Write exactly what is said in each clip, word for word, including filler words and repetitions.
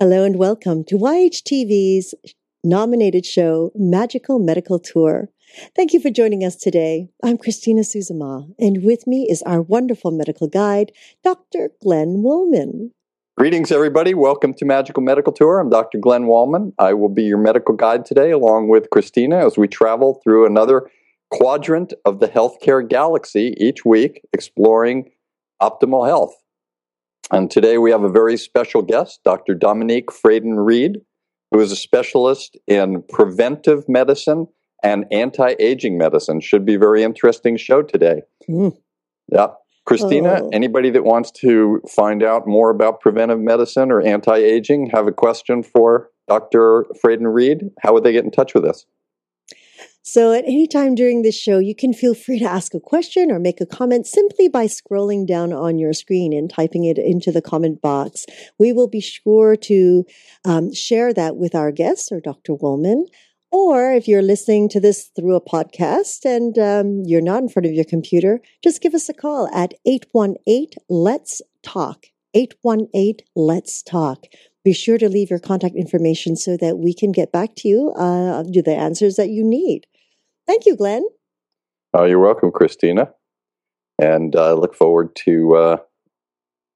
Hello and welcome to Y H T V's nominated show, Magical Medical Tour. Thank you for joining us today. I'm Christina Sazama, and with me is our wonderful medical guide, Doctor Glenn Wollman. Greetings, everybody. Welcome to Magical Medical Tour. I'm Doctor Glenn Wollman. I will be your medical guide today, along with Christina, as we travel through another quadrant of the healthcare galaxy each week, exploring optimal health. And today we have a very special guest, Doctor Dominique Fradin-Read, who is a specialist in preventive medicine and anti-aging medicine. Should be a very interesting show today. Mm. Yeah. Christina, oh. Anybody that wants to find out more about preventive medicine or anti-aging, have a question for Doctor Fradin-Read, how would they get in touch with us? So at any time during this show, you can feel free to ask a question or make a comment simply by scrolling down on your screen and typing it into the comment box. We will be sure to um, share that with our guests or Doctor Wollman. Or if you're listening to this through a podcast and um, you're not in front of your computer, just give us a call at eight one eight, let's talk. eight one eight, let's talk. Be sure to leave your contact information so that we can get back to you uh, to the answers that you need. Thank you, Glenn. Oh, you're welcome, Christina. And I uh, look forward to uh,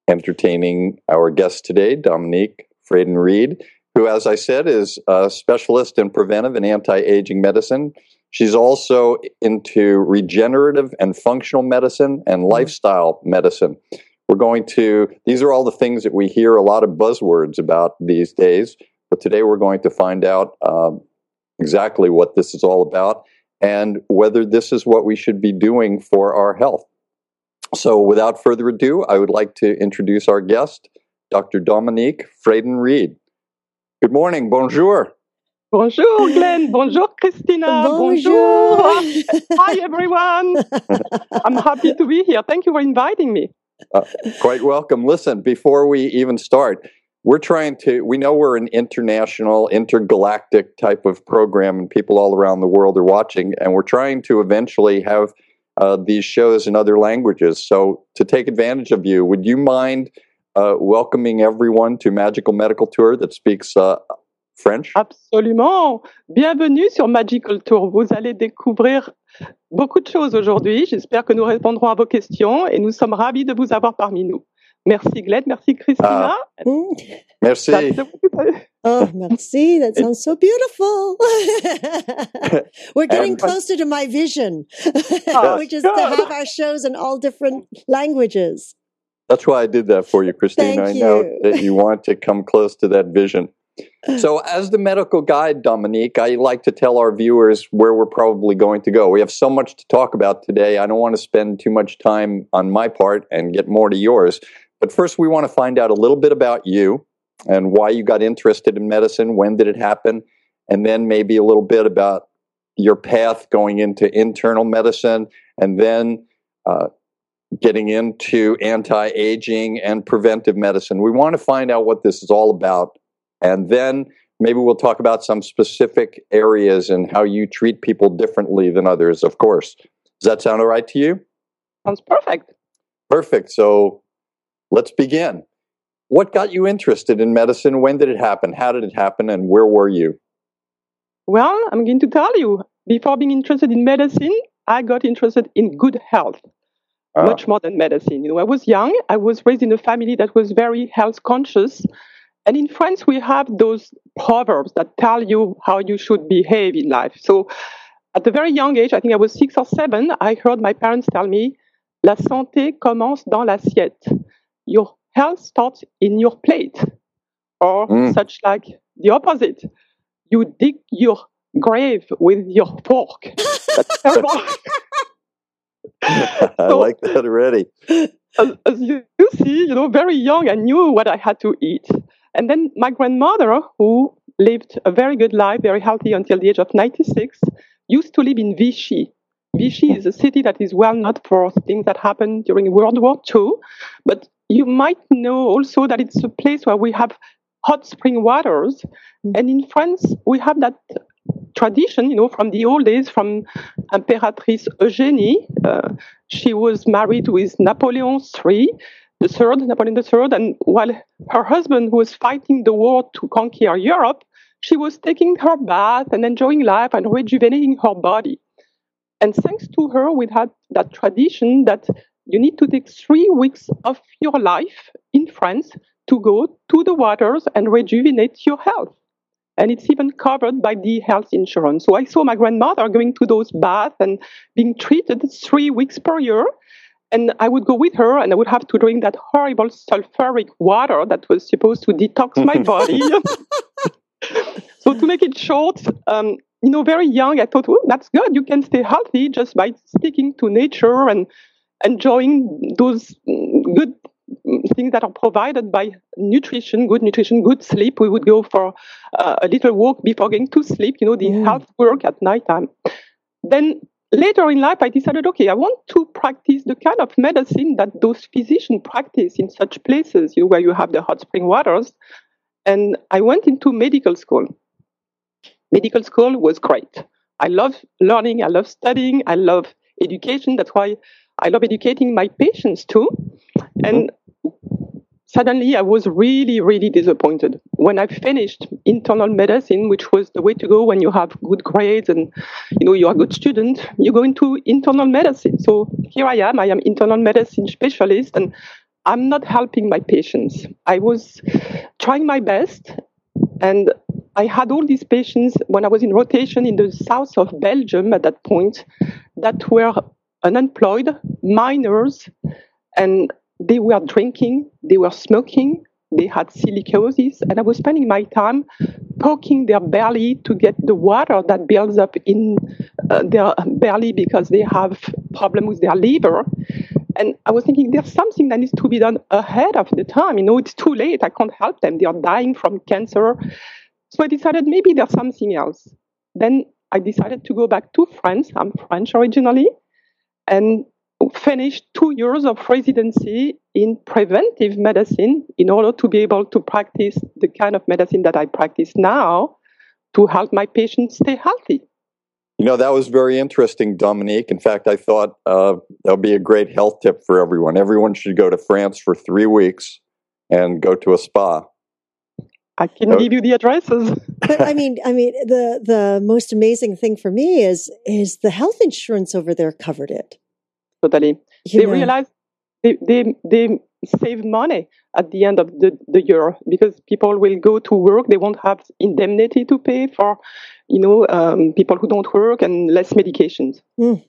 entertaining our guest today, Dominique Fradin-Read, who, as I said, is a specialist in preventive and anti-aging medicine. She's also into regenerative and functional medicine and mm-hmm. lifestyle medicine. We're going to, these are all the things that we hear a lot of buzzwords about these days, but today we're going to find out um, exactly what this is all about and whether this is what we should be doing for our health. So without further ado, I would like to introduce our guest, Doctor Dominique Fradin-Read. Good morning, bonjour. Bonjour, Glenn. Bonjour, Christina. Bonjour. Bonjour. Hi, everyone. I'm happy to be here. Thank you for inviting me. Uh, quite welcome. Listen, before we even start, we're trying to, we know we're an international, intergalactic type of program and people all around the world are watching, and we're trying to eventually have uh, these shows in other languages. So to take advantage of you, would you mind uh, welcoming everyone to Magical Medical Tour that speaks uh, French? Absolument. Bienvenue sur Magical Tour. Vous allez découvrir beaucoup de choses aujourd'hui. J'espère que nous répondrons à vos questions et nous sommes ravis de vous avoir parmi nous. Merci Glenn, merci Christina. Ah, merci. Oh, merci. That sounds so beautiful. We're getting and, closer uh, to my vision, oh, which is God. To have our shows in all different languages. That's why I did that for you, Christina. Thank I you. Know that you want to come close to that vision. So as the medical guide, Dominique, I like to tell our viewers where we're probably going to go. We have so much to talk about today. I don't want to spend too much time on my part and get more to yours. But first, we want to find out a little bit about you and why you got interested in medicine, when did it happen, and then maybe a little bit about your path going into internal medicine and then uh, getting into anti-aging and preventive medicine. We want to find out what this is all about. And then maybe we'll talk about some specific areas and how you treat people differently than others, of course. Does that sound all right to you? Sounds perfect. Perfect. So let's begin. What got you interested in medicine? When did it happen? How did it happen? And where were you? Well, I'm going to tell you. Before being interested in medicine, I got interested in good health, ah. much more than medicine. You know, I was young. I was raised in a family that was very health conscious. And in France, we have those proverbs that tell you how you should behave in life. So at a very young age, I think I was six or seven, I heard my parents tell me, la santé commence dans l'assiette. Your health starts in your plate. Or mm. such like the opposite. You dig your grave with your fork. That's terrible. I so, like that already. As, as you, you see, you know, very young, I knew what I had to eat. And then my grandmother, who lived a very good life, very healthy until the age of ninety-six, used to live in Vichy. Vichy is a city that is well known for things that happened during World War Two, but you might know also that it's a place where we have hot spring waters. And in France, we have that tradition, you know, from the old days, from Imperatrice Eugénie. Uh, she was married with Napoleon the Third, Napoleon the Third, and while her husband was fighting the war to conquer Europe, she was taking her bath and enjoying life and rejuvenating her body. And thanks to her, we had that tradition that you need to take three weeks of your life in France to go to the waters and rejuvenate your health. And it's even covered by the health insurance. So I saw my grandmother going to those baths and being treated three weeks per year. And I would go with her and I would have to drink that horrible sulfuric water that was supposed to detox my body. So to make it short, um, you know, very young, I thought, well, that's good. You can stay healthy just by sticking to nature and enjoying those good things that are provided by nutrition, good nutrition, good sleep. We would go for uh, a little walk before going to sleep, you know, the mm. health work at nighttime. Then later in life, I decided, okay, I want to practice the kind of medicine that those physicians practice in such places, you know, where you have the hot spring waters. And I went into medical school. Medical school was great. I love learning. I love studying. I love education. That's why I love educating my patients too. And suddenly I was really, really disappointed. When I finished internal medicine, which was the way to go when you have good grades and, you know, you are a good student, you go into internal medicine. So here I am. I am internal medicine specialist and I'm not helping my patients. I was trying my best and I had all these patients when I was in rotation in the south of Belgium at that point that were unemployed, minors, and they were drinking, they were smoking, they had silicosis, and I was spending my time poking their belly to get the water that builds up in uh, their belly because they have problem with their liver. And I was thinking, there's something that needs to be done ahead of the time. You know, it's too late. I can't help them. They are dying from cancer. So I decided maybe there's something else. Then I decided to go back to France. I'm French originally. And finished two years of residency in preventive medicine in order to be able to practice the kind of medicine that I practice now to help my patients stay healthy. You know, that was very interesting, Dominique. In fact, I thought uh, that would be a great health tip for everyone. Everyone should go to France for three weeks and go to a spa. I can so, give you the addresses. But I mean, I mean, the, the most amazing thing for me is is the health insurance over there covered it. Totally. You they know. realize they, they they save money at the end of the, the year because people will go to work. They won't have indemnity to pay for, you know, um, people who don't work and less medications. Mm.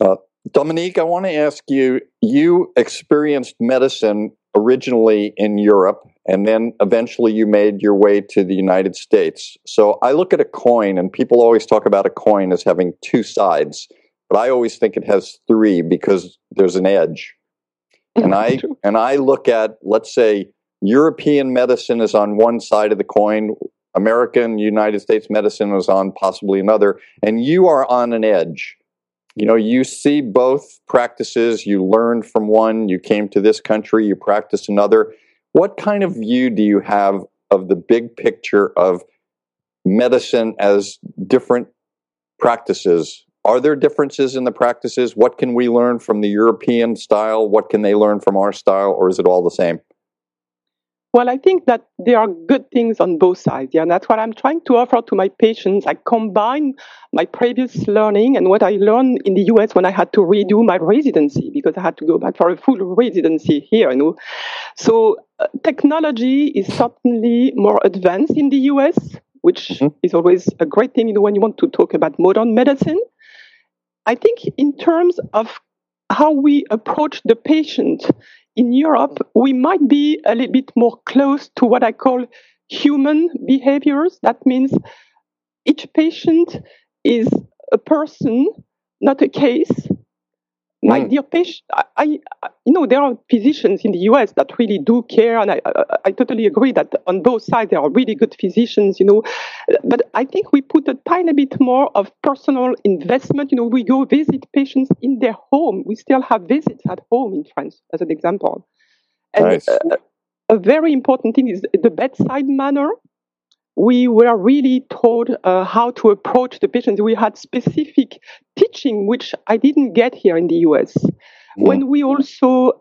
Uh, Dominique, I want to ask you, you experienced medicine originally in Europe, and then eventually you made your way to the United States. So I look at a coin, and people always talk about a coin as having two sides. But I always think it has three because there's an edge. And I and I look at, let's say, European medicine is on one side of the coin, American, United States medicine is on possibly another, and you are on an edge. You know, you see both practices, you learned from one, you came to this country, you practiced another. What kind of view do you have of the big picture of medicine as different practices? Are there differences in the practices? What can we learn from the European style? What can they learn from our style? Or is it all the same? Well, I think that there are good things on both sides. Yeah, and that's what I'm trying to offer to my patients. I combine my previous learning and what I learned in the U S when I had to redo my residency because I had to go back for a full residency here. You know, so uh, technology is certainly more advanced in the U S, which mm-hmm. is always a great thing, you know, when you want to talk about modern medicine. I think in terms of how we approach the patient in Europe, we might be a little bit more close to what I call human behaviors. That means each patient is a person, not a case. My mm. dear patient, I, I, you know, there are physicians in the U S that really do care, and I, I, I totally agree that on both sides there are really good physicians, you know. But I think we put a tiny bit more of personal investment. You know, we go visit patients in their home. We still have visits at home in France, as an example. And nice. uh, a very important thing is the bedside manner. We were really taught uh, how to approach the patients. We had specific teaching, which I didn't get here in the U S. Yeah. When we also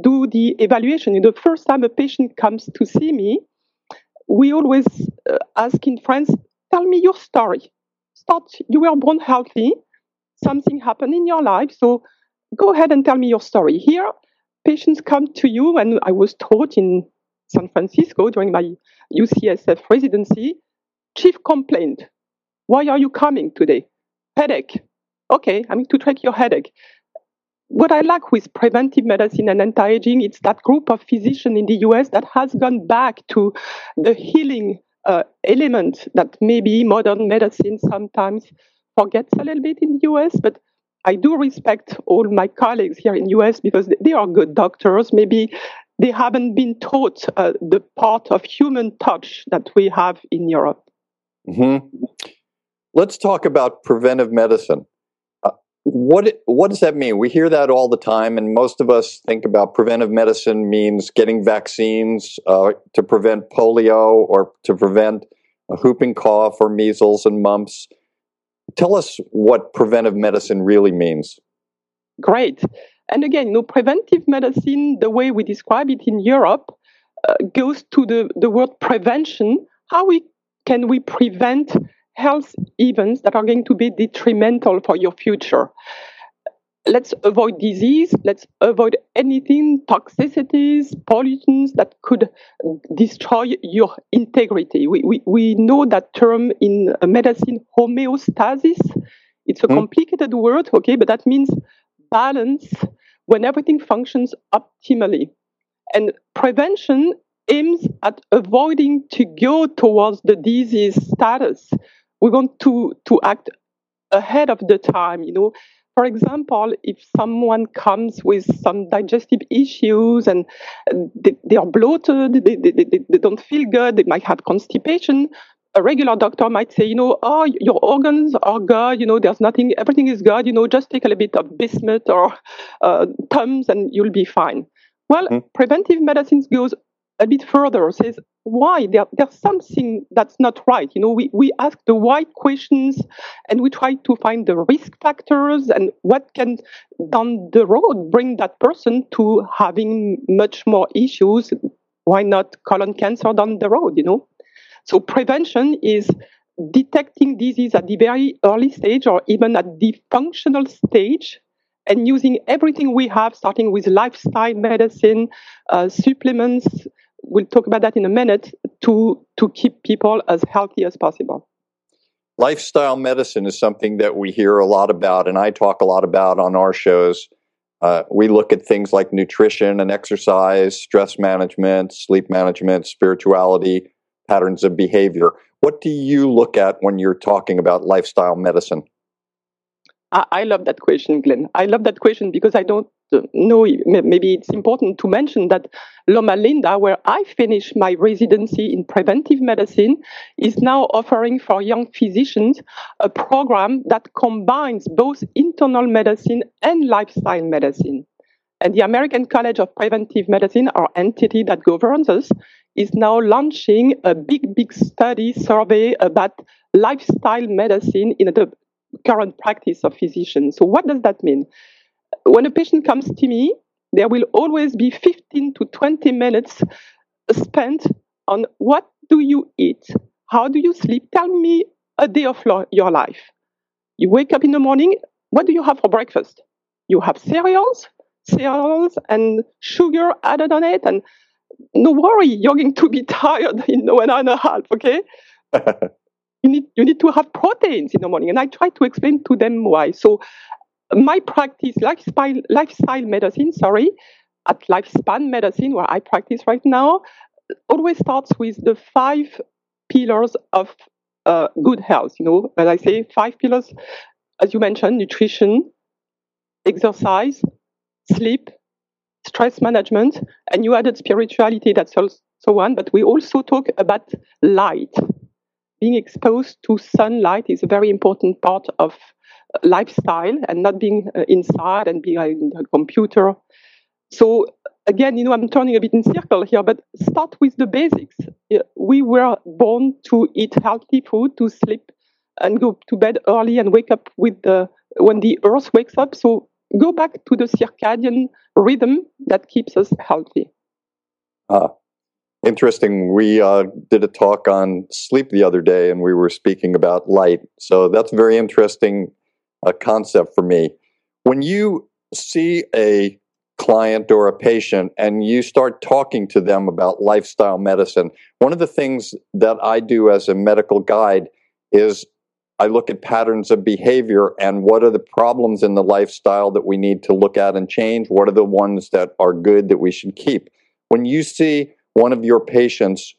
do the evaluation, the first time a patient comes to see me, we always uh, ask in France, tell me your story. Start, you were born healthy, something happened in your life, so go ahead and tell me your story. Here, patients come to you, and I was taught in San Francisco during my U C S F residency, chief complaint. Why are you coming today? Headache. Okay, I'm going to treat your headache. What I like with preventive medicine and anti-aging, it's that group of physicians in the U S that has gone back to the healing uh, element that maybe modern medicine sometimes forgets a little bit in the U S, but I do respect all my colleagues here in the U S because they are good doctors. Maybe they haven't been taught uh, the part of human touch that we have in Europe. Mm-hmm. Let's talk about preventive medicine. Uh, what what does that mean? We hear that all the time, and most of us think about preventive medicine means getting vaccines uh, to prevent polio or to prevent a whooping cough or measles and mumps. Tell us what preventive medicine really means. Great. And again, you know, preventive medicine, the way we describe it in Europe, uh, goes to the, the word prevention. How we can we prevent health events that are going to be detrimental for your future? Let's avoid disease. Let's avoid anything, toxicities, pollutants that could destroy your integrity. We, we, we know that term in medicine, homeostasis. It's a complicated mm. word, okay, but that means balance when everything functions optimally. And prevention aims at avoiding to go towards the disease status. We want to, to act ahead of the time, you know. For example, if someone comes with some digestive issues and they, they are bloated, they, they, they, they don't feel good, they might have constipation, a regular doctor might say, you know, oh, your organs are good, you know, there's nothing, everything is good, you know, just take a little bit of bismuth or uh, Tums and you'll be fine. Well, mm-hmm. preventive medicine goes a bit further, says, why? There, there's something that's not right. You know, we, we ask the right questions and we try to find the risk factors and what can down the road bring that person to having much more issues. Why not colon cancer down the road, you know? So prevention is detecting disease at the very early stage or even at the functional stage and using everything we have, starting with lifestyle medicine, uh, supplements. We'll talk about that in a minute to, to keep people as healthy as possible. Lifestyle medicine is something that we hear a lot about and I talk a lot about on our shows. Uh, we look at things like nutrition and exercise, stress management, sleep management, spirituality, patterns of behavior. What do you look at when you're talking about lifestyle medicine? I, I love that question, Glenn. I love that question because I don't know, maybe it's important to mention that Loma Linda, where I finished my residency in preventive medicine, is now offering for young physicians a program that combines both internal medicine and lifestyle medicine. And the American College of Preventive Medicine, our entity that governs us, is now launching a big, big study survey about lifestyle medicine in the current practice of physicians. So what does that mean? When a patient comes to me, there will always be fifteen to twenty minutes spent on what do you eat? How do you sleep? Tell me a day of lo- your life. You wake up in the morning, what do you have for breakfast? You have cereals, cereals and sugar added on it, and no worry, you're going to be tired in an hour and a half, okay? you need you need to have proteins in the morning. And I try to explain to them why. So my practice, lifestyle, lifestyle medicine, sorry, at Lifespan Medicine, where I practice right now, always starts with the five pillars of uh, good health. You know, when I say five pillars, as you mentioned, nutrition, exercise, sleep, stress management, and you added spirituality, that's also one, but we also talk about light. Being exposed to sunlight is a very important part of lifestyle and not being uh, inside and being on the computer. So again, you know, I'm turning a bit in circle here, but start with the basics. We were born to eat healthy food, to sleep and go to bed early and wake up with the, when the earth wakes up. So go back to the circadian rhythm that keeps us healthy. Ah, interesting. We uh, did a talk on sleep the other day, and we were speaking about light. So that's a very interesting uh, concept for me. When you see a client or a patient and you start talking to them about lifestyle medicine, one of the things that I do as a medical guide is I look at patterns of behavior and what are the problems in the lifestyle that we need to look at and change? What are the ones that are good that we should keep? When you see one of your patients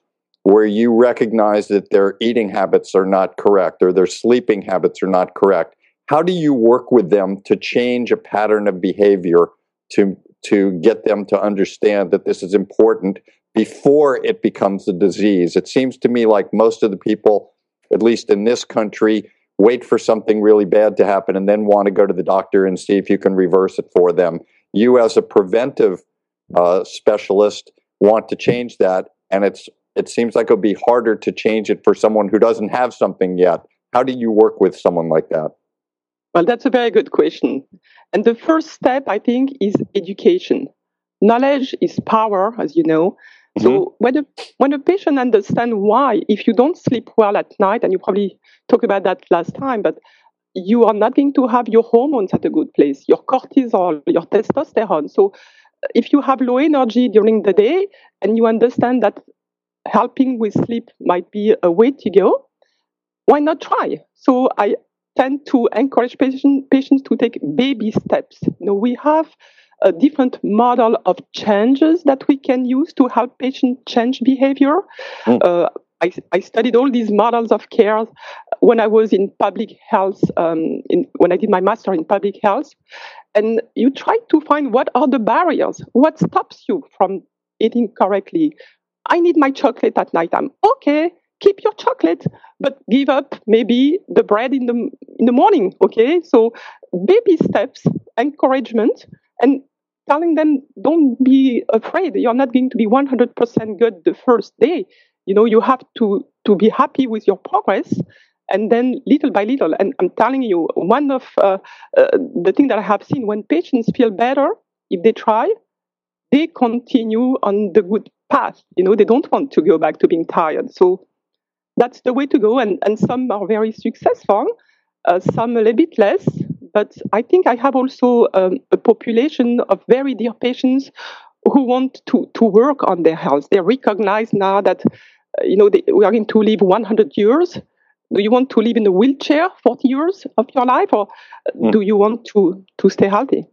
where you recognize that their eating habits are not correct or their sleeping habits are not correct, how do you work with them to change a pattern of behavior to to get them to understand that this is important before it becomes a disease? It seems to me like most of the people, at least in this country, wait for something really bad to happen and then want to go to the doctor and see if you can reverse it for them. You, as a preventive uh, specialist, want to change that, and it's it seems like it would be harder to change it for someone who doesn't have something yet. How do you work with someone like that? Well, that's a very good question. And the first step, I think, is education. Knowledge is power, as you know. So mm-hmm. when a when a patient understands why, if you don't sleep well at night, and you probably talked about that last time, but you are not going to have your hormones at a good place, your cortisol, your testosterone. So if you have low energy during the day, and you understand that helping with sleep might be a way to go, why not try? So I tend to encourage patient, patients to take baby steps. You know, we have a different model of changes that we can use to help patients change behavior. Mm. Uh, I, I studied all these models of care when I was in public health, um, in, when I did my master in public health. And you try to find what are the barriers, what stops you from eating correctly. I need my chocolate at night. I'm okay. Keep your chocolate, but give up maybe the bread in the in the morning, okay? So baby steps, encouragement, and telling them, don't be afraid. You're not going to be one hundred percent good the first day. You know, you have to, to be happy with your progress, and then little by little. And I'm telling you, one of uh, uh, the things that I have seen, when patients feel better, if they try, they continue on the good path. You know, they don't want to go back to being tired. So that's the way to go. And, and some are very successful, uh, some a little bit less. But I think I have also um, a population of very dear patients who want to, to work on their health. They recognize now that, uh, you know, they, we are going to live one hundred years. Do you want to live in a wheelchair forty years of your life, or mm. do you want to, to stay healthy?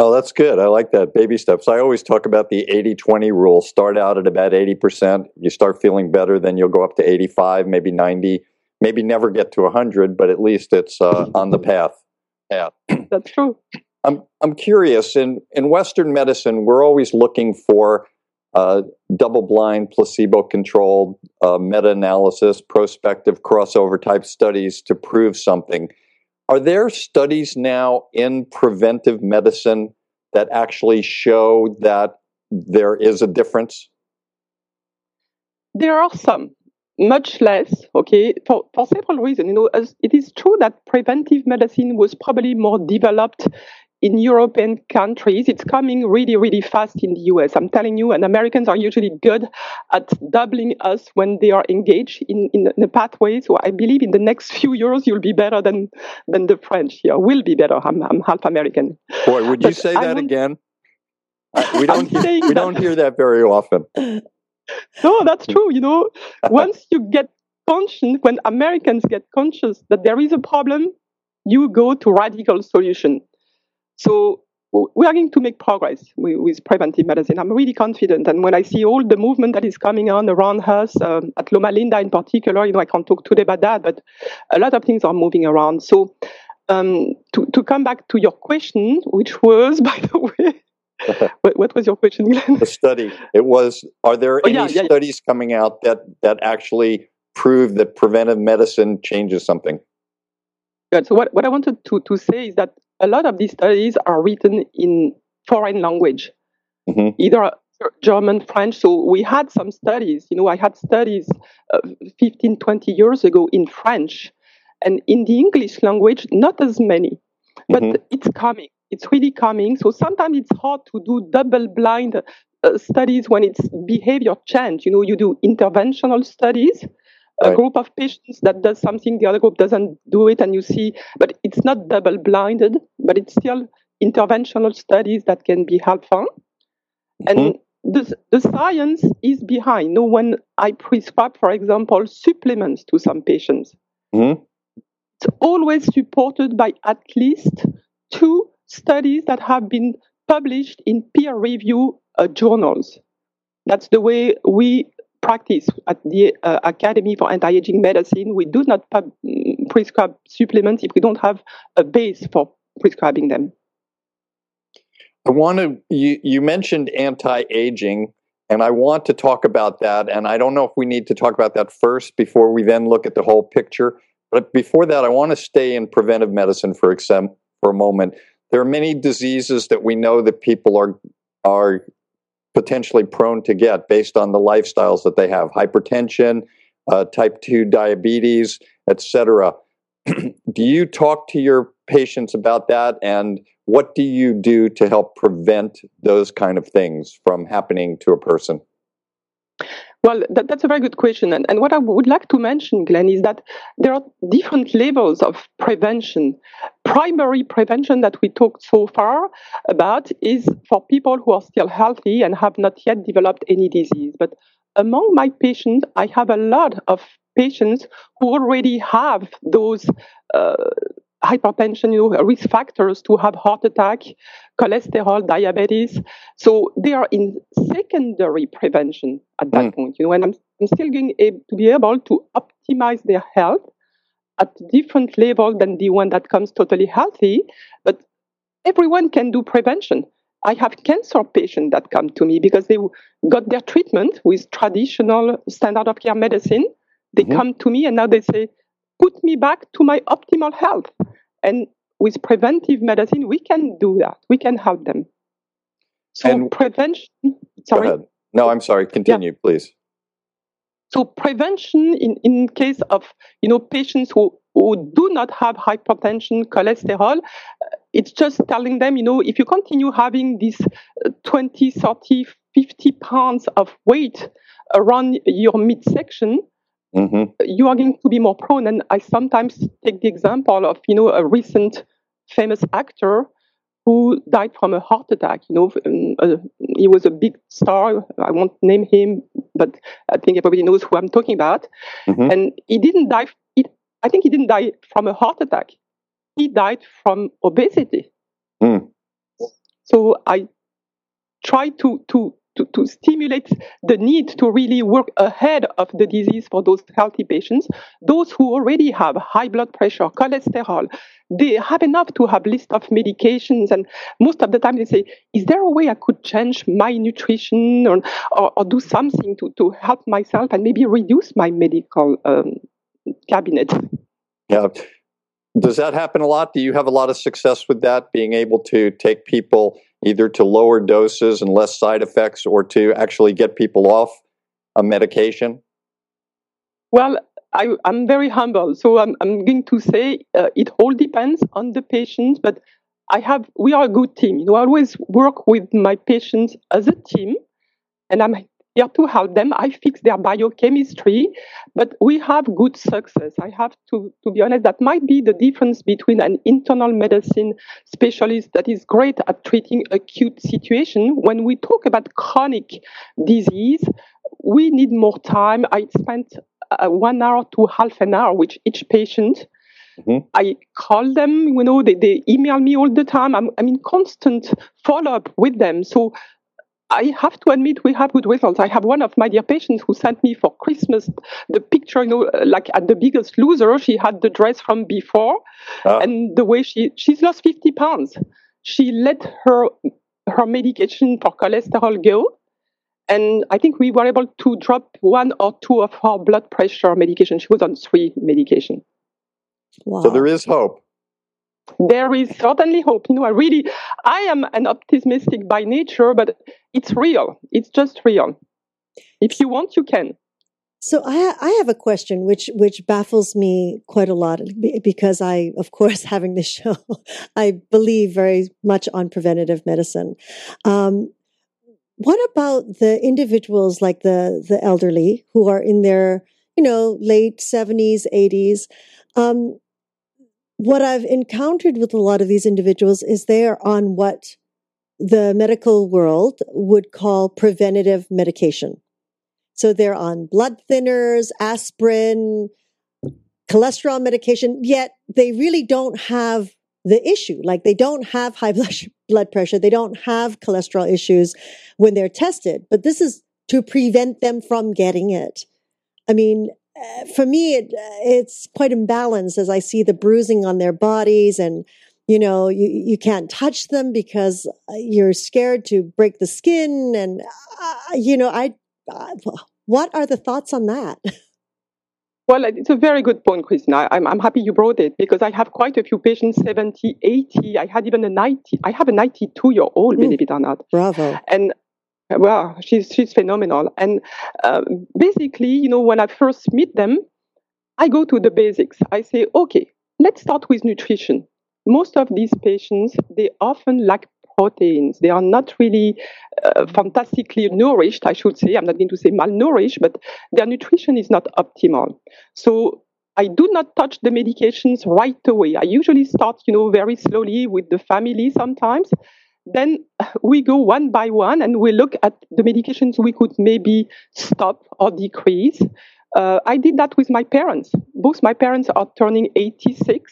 Oh, that's good. I like that. Baby steps. I always talk about the eighty twenty rule. Start out at about eighty percent. You start feeling better, then you'll go up to eighty-five, maybe ninety, maybe never get to one hundred, but at least it's uh, on the path. Yeah. That's true. I'm I'm curious. In, in Western medicine, we're always looking for uh, double-blind, placebo-controlled, uh, meta-analysis, prospective, crossover-type studies to prove something. Are there studies now in preventive medicine that actually show that there is a difference? There are some, much less, okay, for, for several reasons. You know, as it is true that preventive medicine was probably more developed in European countries. It's coming really, really fast in the U S. I'm telling you, and Americans are usually good at doubling us when they are engaged in, in the pathway. So I believe in the next few years, you'll be better than, than the French here. We'll be better. I'm, I'm half American. Boy, would but you say I that again? I, we don't hear, we don't hear that very often. No, that's true. You know, once you get conscious, when Americans get conscious that there is a problem, you go to radical solution. So we are going to make progress with preventive medicine. I'm really confident. And when I see all the movement that is coming on around us, um, at Loma Linda in particular, you know, I can't talk today about that, but a lot of things are moving around. So um, to, to come back to your question, which was, by the way, what, what was your question, Glenn? The study. It was, are there oh, any yeah, yeah, studies yeah. coming out that, that actually prove that preventive medicine changes something? Good. So what, what I wanted to, to say is that a lot of these studies are written in foreign language, mm-hmm. either German, French. So we had some studies, you know, I had studies uh, fifteen, twenty years ago in French and in the English language, not as many, but mm-hmm. it's coming. It's really coming. So sometimes it's hard to do double-blind uh, studies when it's behavior change. You know, you do interventional studies, a right. group of patients that does something, the other group doesn't do it, and you see, but it's not double-blinded, but it's still interventional studies that can be helpful. Mm-hmm. And the, the science is behind. You know, when I prescribe, for example, supplements to some patients, mm-hmm. it's always supported by at least two studies that have been published in peer review uh, journals. That's the way we practice at the uh, Academy for Anti-Aging Medicine. We do not pub- prescribe supplements if we don't have a base for prescribing them. I want to, you, you mentioned anti-aging, and I want to talk about that. And I don't know if we need to talk about that first before we then look at the whole picture. But before that, I want to stay in preventive medicine for, exam- for a moment. There are many diseases that we know that people are are potentially prone to get based on the lifestyles that they have, hypertension, uh, type two diabetes, et cetera. Do you talk to your patients about that, and what do you do to help prevent those kind of things from happening to a person? Well, that, that's a very good question. And, and what I would like to mention, Glenn, is that there are different levels of prevention. Primary prevention that we talked so far about is for people who are still healthy and have not yet developed any disease. But among my patients, I have a lot of patients who already have those uh, hypertension, you know, risk factors to have heart attack, cholesterol, diabetes. So they are in secondary prevention at that mm. point, you know, and I'm, I'm still going to be able to optimize their health at different level than the one that comes totally healthy. But everyone can do prevention. I have cancer patients that come to me because they got their treatment with traditional standard of care medicine. They mm-hmm. come to me and now they say, put me back to my optimal health. And with preventive medicine, we can do that. We can help them. So and prevention, sorry. No, I'm sorry. Continue, yeah. please. So prevention in, in case of, you know, patients who, who do not have hypertension, cholesterol, it's just telling them, you know, if you continue having this twenty, thirty, fifty pounds of weight around your midsection, mm-hmm. you are going to be more prone. And I sometimes take the example of, you know, a recent famous actor who died from a heart attack. You know, uh, he was a big star. I won't name him, but I think everybody knows who I'm talking about. Mm-hmm. And he didn't die. He, I think he didn't die from a heart attack. He died from obesity. Mm. So I try to to. To, to stimulate the need to really work ahead of the disease for those healthy patients. Those who already have high blood pressure, cholesterol, they have enough to have list of medications. And most of the time they say, is there a way I could change my nutrition or, or, or do something to, to help myself and maybe reduce my medical um, cabinet? Yeah. Does that happen a lot? Do you have a lot of success with that, being able to take people either to lower doses and less side effects or to actually get people off a medication? Well, I, I'm very humble. So I'm, I'm going to say uh, it all depends on the patient, but I have, we are a good team. You know, I always work with my patients as a team, and I'm here to help them. I fix their biochemistry, but we have good success. I have to, to be honest, that might be the difference between an internal medicine specialist that is great at treating acute situation. When we talk about chronic disease, we need more time. I spent uh, one hour to half an hour with each patient. Mm-hmm. I call them, you know, they, they email me all the time. I'm, I'm in constant follow-up with them. So I have to admit we have good results. I have one of my dear patients who sent me for Christmas the picture, you know, like at The Biggest Loser. She had the dress from before, ah. and the way she she's lost fifty pounds. She let her her medication for cholesterol go, and I think we were able to drop one or two of her blood pressure medication. She was on three medication. Wow. So there is hope. There is certainly hope. You know, I really, I am an optimistic by nature, but it's real. It's just real. If you want, you can. So I, I have a question which, which baffles me quite a lot because I, of course, having this show, I believe very much on preventative medicine. Um, what about the individuals like the, the elderly who are in their, you know, late seventies, eighties? Um, What I've encountered with a lot of these individuals is they are on what the medical world would call preventative medication. So they're on blood thinners, aspirin, cholesterol medication, yet they really don't have the issue. Like they don't have high blood pressure. They don't have cholesterol issues when they're tested, but this is to prevent them from getting it. I mean, Uh, for me, it, it's quite imbalanced as I see the bruising on their bodies and, you know, you, you can't touch them because you're scared to break the skin. And, uh, you know, I, uh, what are the thoughts on that? Well, it's a very good point, Christina. I'm, I'm happy you brought it because I have quite a few patients, seventy, eighty. I had even a ninety. I have a ninety-two-year-old, mm, believe it or not. Bravo. And Wow, she's she's phenomenal. And uh, basically, you know, when I first meet them, I go to the basics. I say, okay, let's start with nutrition. Most of these patients, they often lack proteins. They are not really uh, fantastically nourished, I should say. I'm not going to say malnourished, but their nutrition is not optimal. So I do not touch the medications right away. I usually start, you know, very slowly with the family sometimes. Then we go one by one and we look at the medications we could maybe stop or decrease. Uh, I did that with my parents. Both my parents are turning eighty-six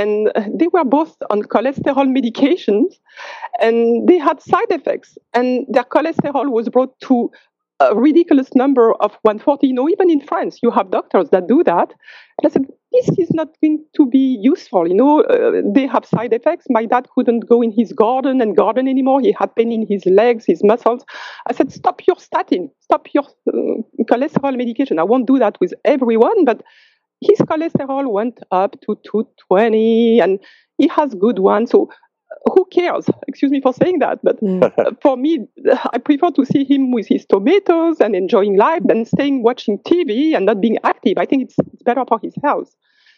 and they were both on cholesterol medications and they had side effects and their cholesterol was brought to a ridiculous number of one forty. You know, even in France, you have doctors that do that. And I said, this is not going to be useful. You know, uh, they have side effects. My dad couldn't go in his garden and garden anymore. He had pain in his legs, his muscles. I said, stop your statin, stop your uh, cholesterol medication. I won't do that with everyone, but his cholesterol went up to two twenty and he has good one. So who cares? Excuse me for saying that, but for me, I prefer to see him with his tomatoes and enjoying life than staying watching T V and not being active. I think it's, it's better for his health.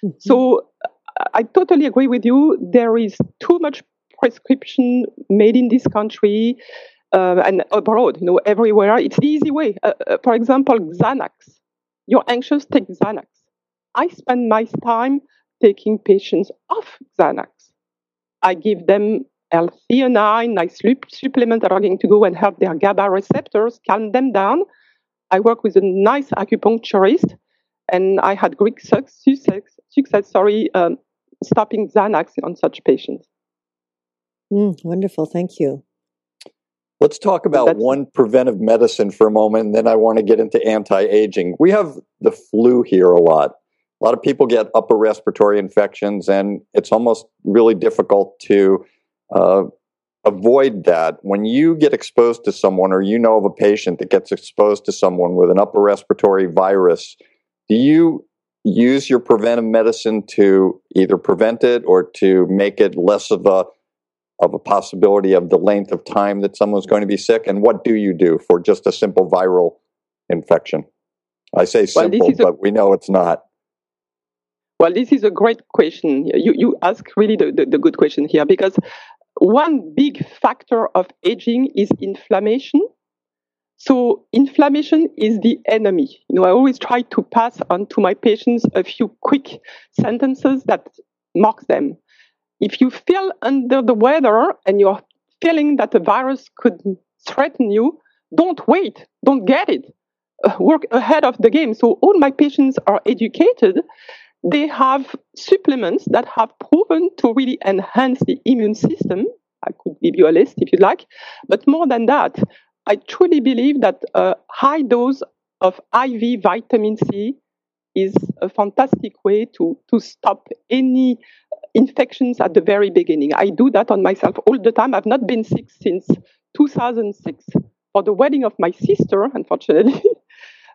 Mm-hmm. So I totally agree with you. There is too much prescription made in this country uh, and abroad, you know, everywhere. It's the easy way. Uh, for example, Xanax. You're anxious, take Xanax. I spend my time taking patients off Xanax. I give them L-theanine, nice supplements that are going to go and help their GABA receptors, calm them down. I work with a nice acupuncturist, and I had great success, success sorry, um, stopping Xanax on such patients. Mm, wonderful. Thank you. Let's talk about That's- one preventive medicine for a moment, and then I want to get into anti-aging. We have the flu here a lot. A lot of people get upper respiratory infections, and it's almost really difficult to uh, avoid that. When you get exposed to someone, or you know of a patient that gets exposed to someone with an upper respiratory virus, do you use your preventive medicine to either prevent it or to make it less of a of a possibility of the length of time that someone's going to be sick? And what do you do for just a simple viral infection? I say simple, well, a- but we know it's not. Well, this is a great question. You you ask really the, the, the good question here, because one big factor of aging is inflammation. So inflammation is the enemy. You know, I always try to pass on to my patients a few quick sentences that mark them. If you feel under the weather and you're feeling that a virus could threaten you, don't wait, don't get it. Uh, work ahead of the game. So all my patients are educated. They have supplements that have proven to really enhance the immune system. I could give you a list if you like. But more than that, I truly believe that a high dose of I V vitamin C is a fantastic way to, to stop any infections at the very beginning. I do that on myself all the time. I've not been sick since two thousand six for the wedding of my sister, unfortunately.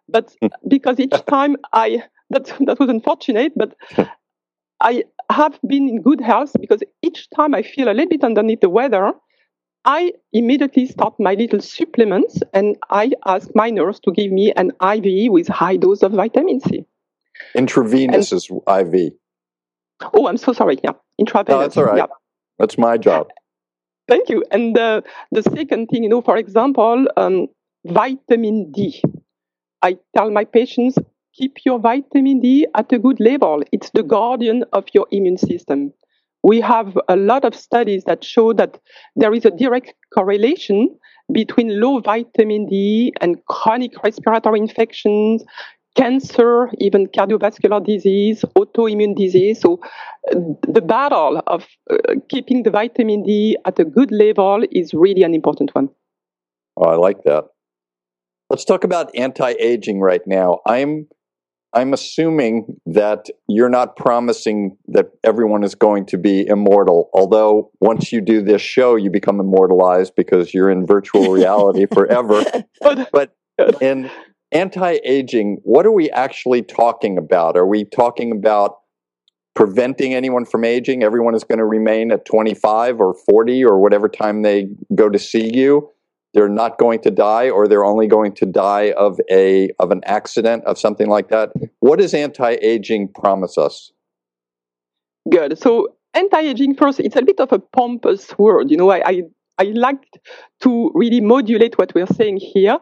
But because each time I, that, that was unfortunate, but I have been in good health because each time I feel a little bit underneath the weather, I immediately start my little supplements and I ask my nurse to give me an I V with high dose of vitamin C. Intravenous and, is I V. Oh, I'm so sorry. Yeah, intravenous. No, that's all right. Yeah. That's my job. Thank you. And uh, the second thing, you know, for example, um, vitamin D. I tell my patients, keep your vitamin D at a good level. It's the guardian of your immune system. We have a lot of studies that show that there is a direct correlation between low vitamin D and chronic respiratory infections, cancer, even cardiovascular disease, autoimmune disease. So uh, the battle of uh, keeping the vitamin D at a good level is really an important one. Oh, I like that. Let's talk about anti-aging right now. I'm I'm assuming that you're not promising that everyone is going to be immortal, although once you do this show, you become immortalized because you're in virtual reality forever. But in anti-aging, what are we actually talking about? Are we talking about preventing anyone from aging? Everyone is going to remain at twenty-five or forty or whatever time they go to see you. They're not going to die, or they're only going to die of a of an accident, of something like that. What does anti-aging promise us? Good. So anti-aging, first, it's a bit of a pompous word. You know, I I, I like to really modulate what we're saying here.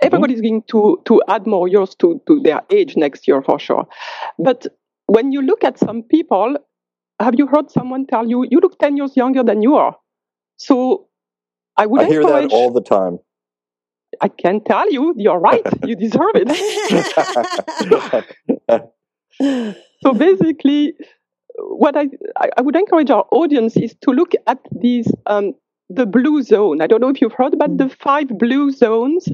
Everybody's mm-hmm. going to, to add more years to, to their age next year for sure. But when you look at some people, have you heard someone tell you, you look ten years younger than you are? So I, would I hear that all the time. I can tell you, you're right. You deserve it. So basically, what I, I would encourage our audience is to look at these um, the blue zone. I don't know if you've heard about the five blue zones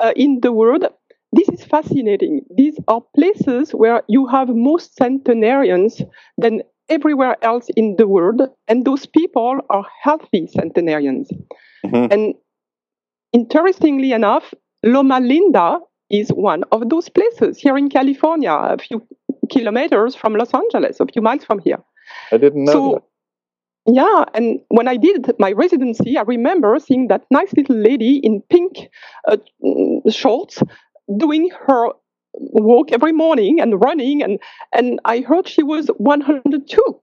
uh, in the world. This is fascinating. These are places where you have more centenarians than everywhere else in the world, and those people are healthy centenarians. Mm-hmm. And interestingly enough, Loma Linda is one of those places here in California, a few kilometers from Los Angeles, a few miles from here. I didn't know so, that. Yeah, and when I did my residency, I remember seeing that nice little lady in pink uh, shorts doing her walk every morning and running, and, and I heard she was one hundred two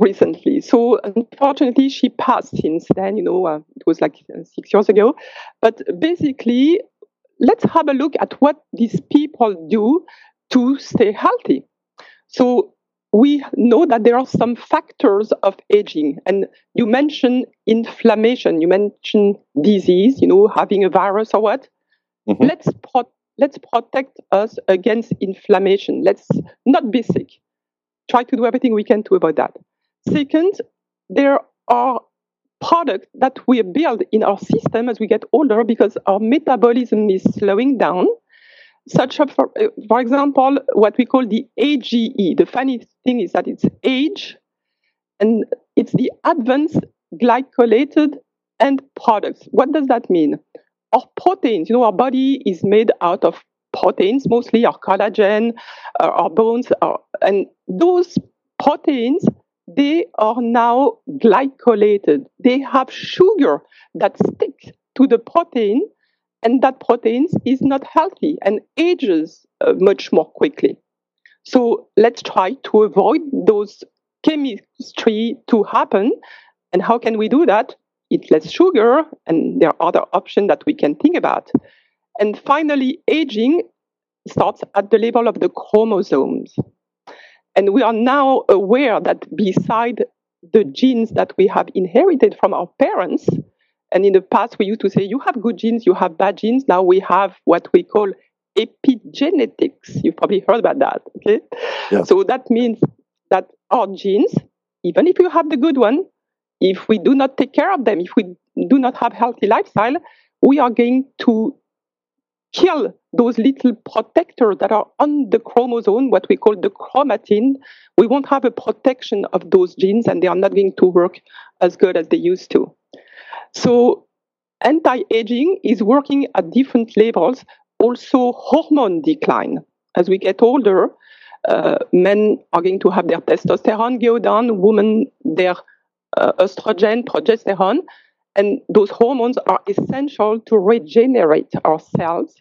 recently. So unfortunately, she passed since then, you know, uh, it was like six years ago. But basically, let's have a look at what these people do to stay healthy. So we know that there are some factors of aging, and you mentioned inflammation, you mentioned disease, you know, having a virus or what. Mm-hmm. Let's protect Let's protect us against inflammation. Let's not be sick. Try to do everything we can to avoid that. Second, there are products that we build in our system as we get older because our metabolism is slowing down. Such as, for, for example, what we call the A G E. The funny thing is that it's age, and it's the advanced glycolated end products. What does that mean? Our proteins, you know, our body is made out of proteins, mostly our collagen, uh, our bones, our, and those proteins, they are now glycolated. They have sugar that sticks to the protein, and that protein is not healthy and ages uh, much more quickly. So let's try to avoid those chemistry to happen. And how can we do that? Eat less sugar, and there are other options that we can think about. And finally, aging starts at the level of the chromosomes. And we are now aware that beside the genes that we have inherited from our parents, and in the past we used to say, you have good genes, you have bad genes. Now we have what we call epigenetics. You've probably heard about that. Okay? Yeah. So that means that our genes, even if you have the good one, if we do not take care of them, if we do not have healthy lifestyle, we are going to kill those little protectors that are on the chromosome, what we call the chromatin. We won't have a protection of those genes, and they are not going to work as good as they used to. So anti-aging is working at different levels, also hormone decline. As we get older, uh, men are going to have their testosterone go down, women their uh, estrogen, progesterone, and those hormones are essential to regenerate our cells.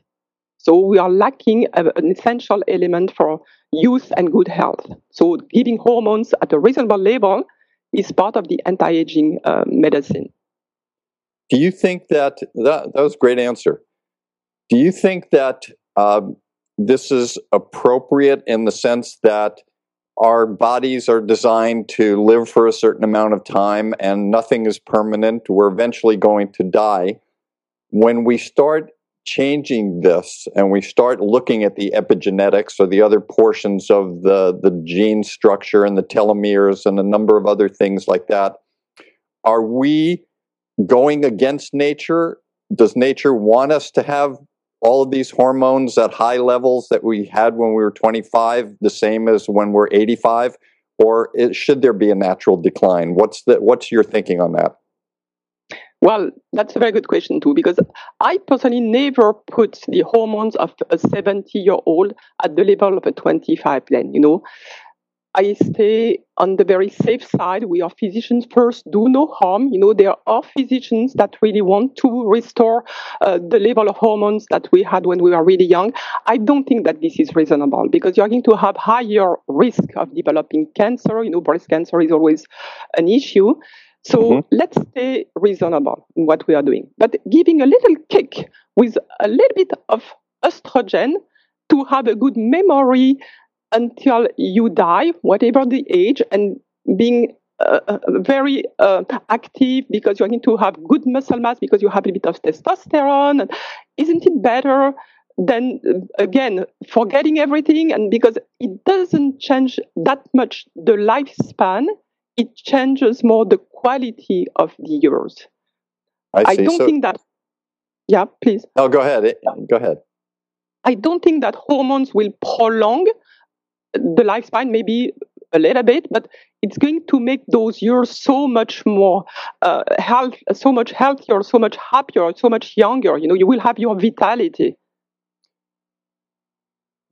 So we are lacking a, an essential element for youth and good health. So giving hormones at a reasonable level is part of the anti-aging uh, medicine. Do you think that, that, that was a great answer. Do you think that uh, this is appropriate in the sense that our bodies are designed to live for a certain amount of time and nothing is permanent? We're eventually going to die. When we start changing this and we start looking at the epigenetics or the other portions of the, the gene structure and the telomeres and a number of other things like that, are we going against nature? Does nature want us to have all of these hormones at high levels that we had when we were twenty-five, the same as when we're eighty-five? Or it, should there be a natural decline? What's the, what's your thinking on that? Well, that's a very good question too, because I personally never put the hormones of a seventy-year-old at the level of a twenty-five then, you know. I stay on the very safe side. We are physicians first, do no harm. You know, there are physicians that really want to restore uh, the level of hormones that we had when we were really young. I don't think that this is reasonable because you're going to have higher risk of developing cancer. You know, breast cancer is always an issue. So mm-hmm. let's stay reasonable in what we are doing. But giving a little kick with a little bit of estrogen to have a good memory until you die, whatever the age, and being uh, very uh, active because you're going to have good muscle mass because you have a bit of testosterone. Isn't it better than, again, forgetting everything? And because it doesn't change that much the lifespan, it changes more the quality of the years. I, I don't so, think that... Yeah, please. Oh, go ahead. Go ahead. I don't think that hormones will prolong the lifespan, maybe a little bit, but it's going to make those years so much more uh, health, so much healthier, so much happier, so much younger. You know, you will have your vitality.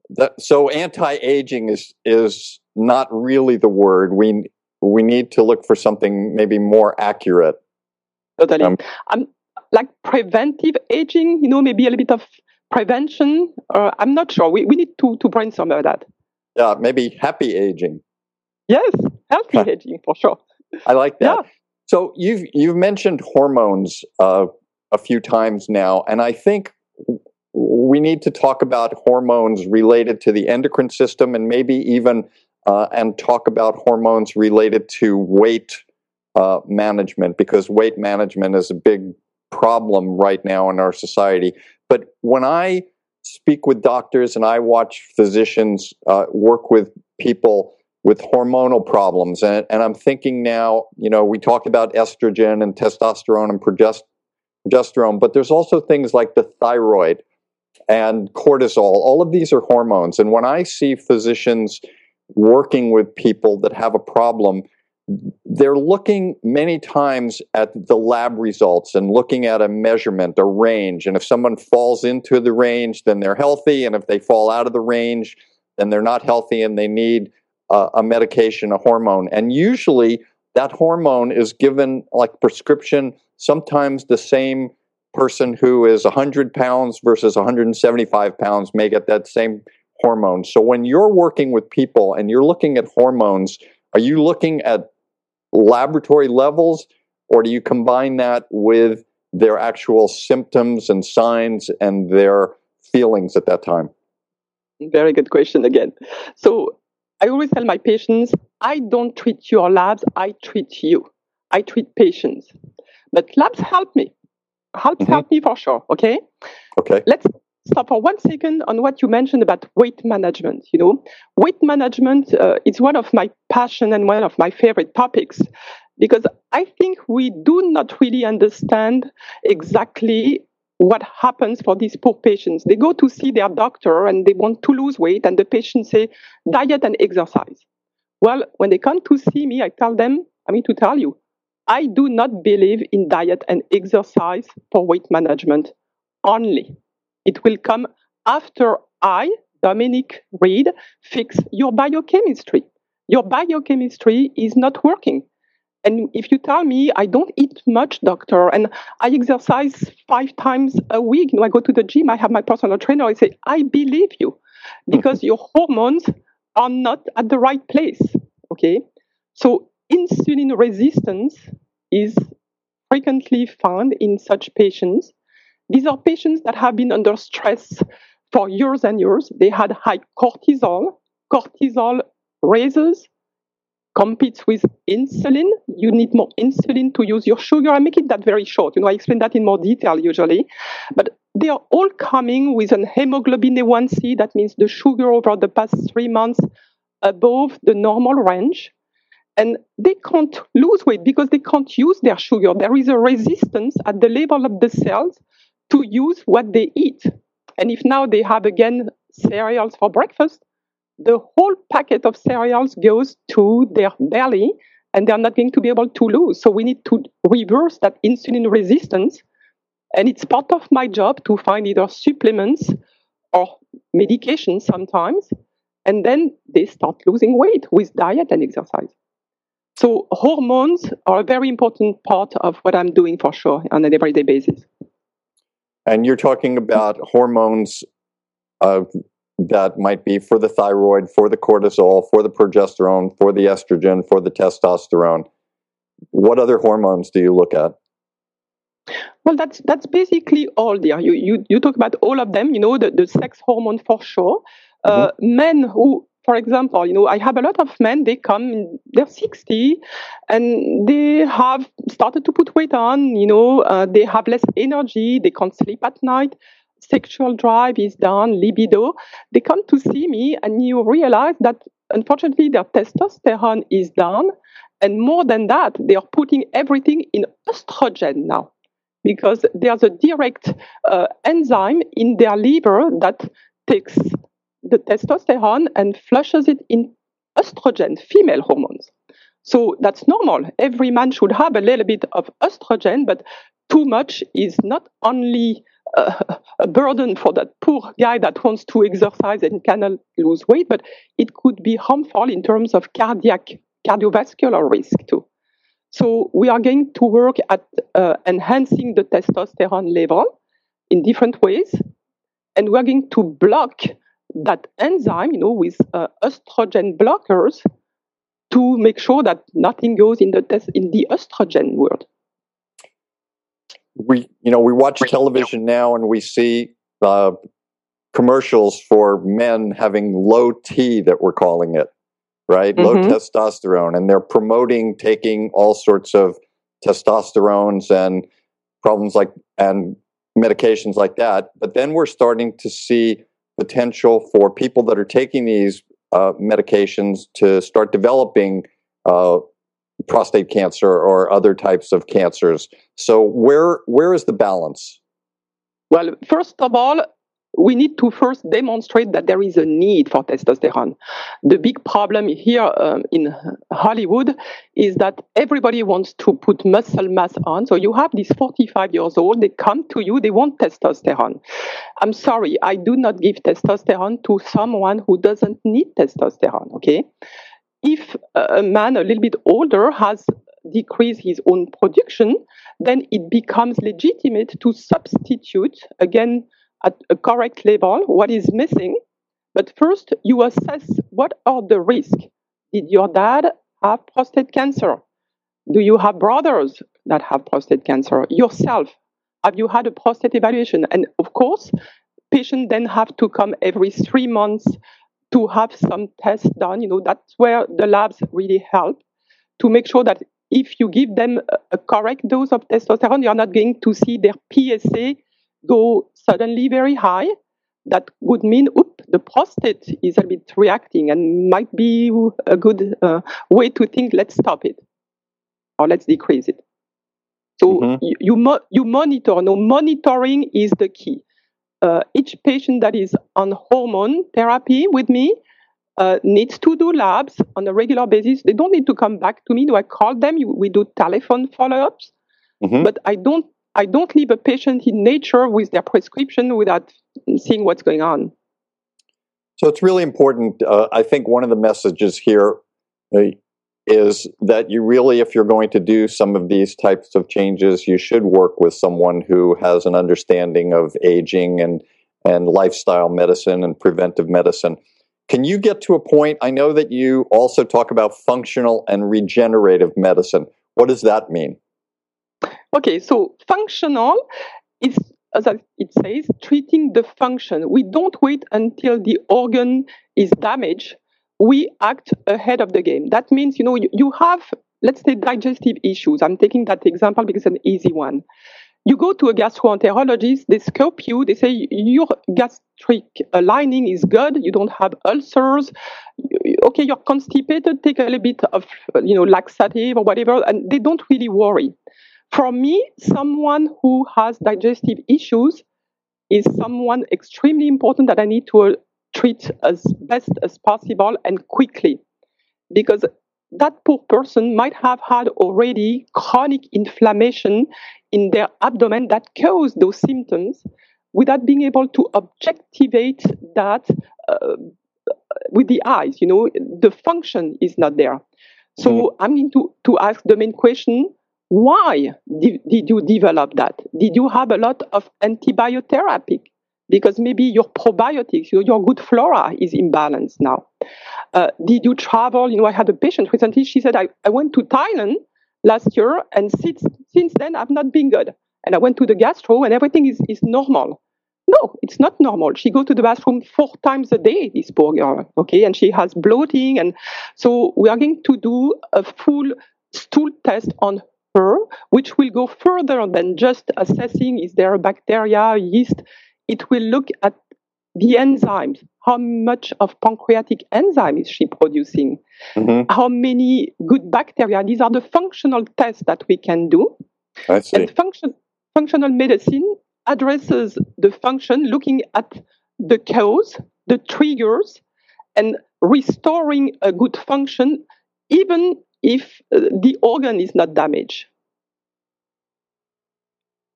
That, so anti-aging is is not really the word. We we need to look for something maybe more accurate. Totally, um, I'm, like preventive aging. You know, maybe a little bit of prevention. Uh, I'm not sure. We we need to to brainstorm about that. Yeah, uh, maybe happy aging. Yes, healthy aging for sure. I like that. Yeah. So you've you've mentioned hormones uh, a few times now, and I think we need to talk about hormones related to the endocrine system, and maybe even uh, and talk about hormones related to weight uh, management, because weight management is a big problem right now in our society. But when I speak with doctors and I watch physicians uh, work with people with hormonal problems. And, and I'm thinking now, you know, we talked about estrogen and testosterone and progest- progesterone, but there's also things like the thyroid and cortisol. All of these are hormones. And when I see physicians working with people that have a problem, they're looking many times at the lab results and looking at a measurement, a range. And if someone falls into the range, then they're healthy. And if they fall out of the range, then they're not healthy and they need uh, a medication, a hormone. And usually that hormone is given like prescription, sometimes the same person who is one hundred pounds versus one hundred seventy-five pounds may get that same hormone. So when you're working with people and you're looking at hormones, are you looking at laboratory levels, or do you combine that with their actual symptoms and signs and their feelings at that time? Very good question again. So I always tell my patients, I don't treat your labs, I treat you. I treat patients. But labs help me. Helps mm-hmm. help me for sure, okay? Okay. Let's stop for one second on what you mentioned about weight management. You know, weight management uh, is one of my passion and one of my favorite topics because I think we do not really understand exactly what happens for these poor patients. They go to see their doctor and they want to lose weight, and the patient say, diet and exercise. Well, when they come to see me, I tell them, I mean to tell you, I do not believe in diet and exercise for weight management only. It will come after I, Dominique Read, fix your biochemistry. Your biochemistry is not working. And if you tell me, I don't eat much, doctor, and I exercise five times a week, you know, I go to the gym, I have my personal trainer, I say, I believe you, because your hormones are not at the right place, okay? So insulin resistance is frequently found in such patients. These are patients that have been under stress for years and years. They had high cortisol. Cortisol raises, competes with insulin. You need more insulin to use your sugar. I make it that very short. You know, I explain that in more detail usually. But they are all coming with an hemoglobin A one C. That means the sugar over the past three months above the normal range. And they can't lose weight because they can't use their sugar. There is a resistance at the level of the cells to use what they eat. And if now they have, again, cereals for breakfast, the whole packet of cereals goes to their belly, and they're not going to be able to lose. So we need to reverse that insulin resistance. And it's part of my job to find either supplements or medications sometimes. And then they start losing weight with diet and exercise. So hormones are a very important part of what I'm doing for sure on an everyday basis. And you're talking about hormones uh, that might be for the thyroid, for the cortisol, for the progesterone, for the estrogen, for the testosterone. What other hormones do you look at? Well, that's that's basically all there. You you, you talk about all of them, you know, the, the sex hormone for sure. Uh, mm-hmm. Men who, for example, you know, I have a lot of men, they come, they're sixty, and they have started to put weight on, you know, uh, they have less energy, they can't sleep at night, sexual drive is down, libido. They come to see me, and you realize that, unfortunately, their testosterone is down, and more than that, they are putting everything in estrogen now, because there's a direct uh, enzyme in their liver that takes the testosterone and flushes it in estrogen, female hormones. So that's normal. Every man should have a little bit of estrogen, but too much is not only uh, a burden for that poor guy that wants to exercise and cannot lose weight, but it could be harmful in terms of cardiac, cardiovascular risk too. So we are going to work at uh, enhancing the testosterone level in different ways, and we're going to block that enzyme, you know, with uh, estrogen blockers to make sure that nothing goes in the tes- in the estrogen world. We, you know, we watch television now and we see uh, commercials for men having low T, that we're calling it, right? Mm-hmm. Low testosterone, and they're promoting taking all sorts of testosterones and problems like and medications like that. But then we're starting to see potential for people that are taking these uh, medications to start developing uh, prostate cancer or other types of cancers. So where where is the balance? Well, first of all, we need to first demonstrate that there is a need for testosterone. The big problem here um, in Hollywood is that everybody wants to put muscle mass on. So you have these forty-five years old, they come to you, they want testosterone. I'm sorry, I do not give testosterone to someone who doesn't need testosterone, okay? If a man a little bit older has decreased his own production, then it becomes legitimate to substitute, again, at a correct level, what is missing. But first, you assess what are the risks. Did your dad have prostate cancer? Do you have brothers that have prostate cancer? Yourself, have you had a prostate evaluation? And of course, patients then have to come every three months to have some tests done. You know, that's where the labs really help to make sure that if you give them a correct dose of testosterone, you're not going to see their P S A go suddenly very high. That would mean, oop, the prostate is a bit reacting and might be a good uh, way to think, let's stop it or let's decrease it. So mm-hmm. you you, mo- you monitor. No, monitoring is the key. Uh, each patient that is on hormone therapy with me uh, needs to do labs on a regular basis. They don't need to come back to me. Do I call them? You, we do telephone follow-ups. Mm-hmm. But I don't I don't leave a patient in nature with their prescription without seeing what's going on. So it's really important. Uh, I think one of the messages here uh, is that you really, if you're going to do some of these types of changes, you should work with someone who has an understanding of aging and, and lifestyle medicine and preventive medicine. Can you get to a point? I know that you also talk about functional and regenerative medicine. What does that mean? Okay, so functional is, as it says, treating the function. We don't wait until the organ is damaged. We act ahead of the game. That means, you know, you, you have, let's say, digestive issues. I'm taking that example because it's an easy one. You go to a gastroenterologist, they scope you, they say your gastric lining is good, you don't have ulcers, okay, you're constipated, take a little bit of, you know, laxative or whatever, and they don't really worry. For me, someone who has digestive issues is someone extremely important that I need to uh, treat as best as possible and quickly, because that poor person might have had already chronic inflammation in their abdomen that caused those symptoms without being able to objectivate that uh, with the eyes. You know, the function is not there. So mm-hmm. I'm going to, to ask the main question. Why did, did you develop that? Did you have a lot of antibiotic? Because maybe your probiotics, your, your good flora is imbalanced now. Uh, did you travel? You know, I had a patient recently. She said, I, I went to Thailand last year, and since, since then, I've not been good. And I went to the gastro, and everything is, is normal. No, it's not normal. She goes to the bathroom four times a day, this poor girl, okay? And she has bloating. And so we are going to do a full stool test on her. Her, which will go further than just assessing is there a bacteria, yeast. It will look at the enzymes. How much of pancreatic enzyme is she producing? Mm-hmm. How many good bacteria? These are the functional tests that we can do. I see. And function, functional medicine addresses the function, looking at the cause, the triggers, and restoring a good function, even if uh, the organ is not damaged.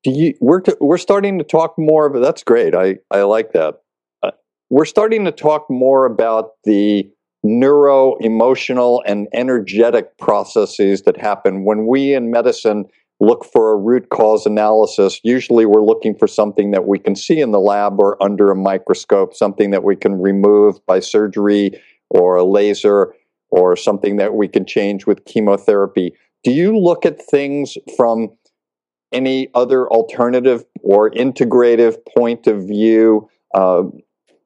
Do you, we're to, we're starting to talk more, but that's great. I, I like that. Uh, we're starting to talk more about the neuro-emotional and energetic processes that happen. When we in medicine look for a root cause analysis, usually we're looking for something that we can see in the lab or under a microscope, something that we can remove by surgery or a laser, or something that we can change with chemotherapy. Do you look at things from any other alternative or integrative point of view uh,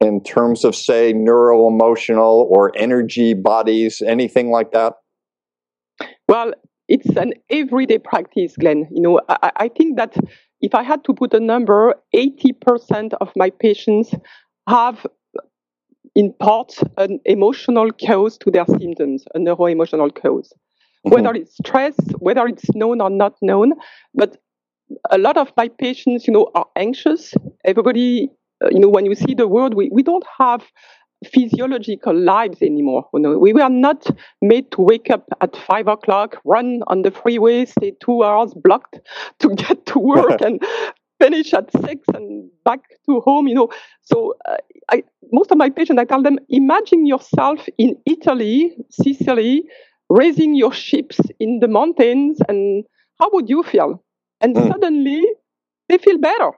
in terms of, say, neuro-emotional or energy bodies, anything like that? Well, it's an everyday practice, Glenn. You know, I, I think that if I had to put a number, eighty percent of my patients have in part, an emotional cause to their symptoms, a neuro-emotional cause. Mm-hmm. Whether it's stress, whether it's known or not known, but a lot of my patients, you know, are anxious. Everybody, uh, you know, when you see the world, we, we don't have physiological lives anymore. You know? We were not made to wake up at five o'clock, run on the freeway, stay two hours blocked to get to work and finish at six and back to home, you know. So uh, I, most of my patients, I tell them, imagine yourself in Italy, Sicily, raising your sheep in the mountains, and how would you feel? And mm. suddenly, they feel better.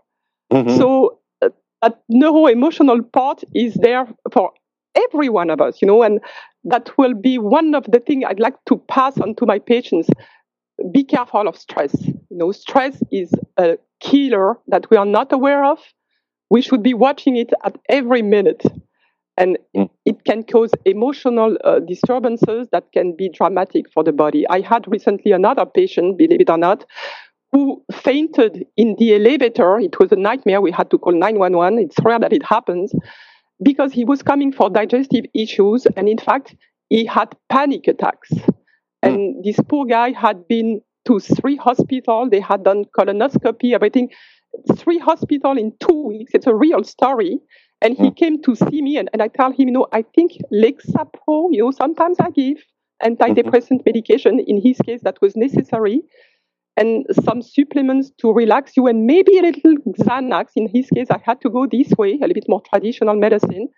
Mm-hmm. So uh, that neuro-emotional part is there for every one of us, you know, and that will be one of the things I'd like to pass on to my patients. Be careful of stress. You know, stress is a killer that we are not aware of. We should be watching it at every minute. And mm. it can cause emotional uh, disturbances that can be dramatic for the body. I had recently another patient, believe it or not, who fainted in the elevator. It was a nightmare. We had to call nine one one. It's rare that it happens because he was coming for digestive issues. And in fact, he had panic attacks. And this poor guy had been to three hospitals. They had done colonoscopy, everything. Three hospitals in two weeks. It's a real story. And he came to see me, and, and I tell him, you know, I think Lexapro, you know, sometimes I give antidepressant medication. In his case, that was necessary. And some supplements to relax you, and maybe a little Xanax. In his case, I had to go this way, a little bit more traditional medicine,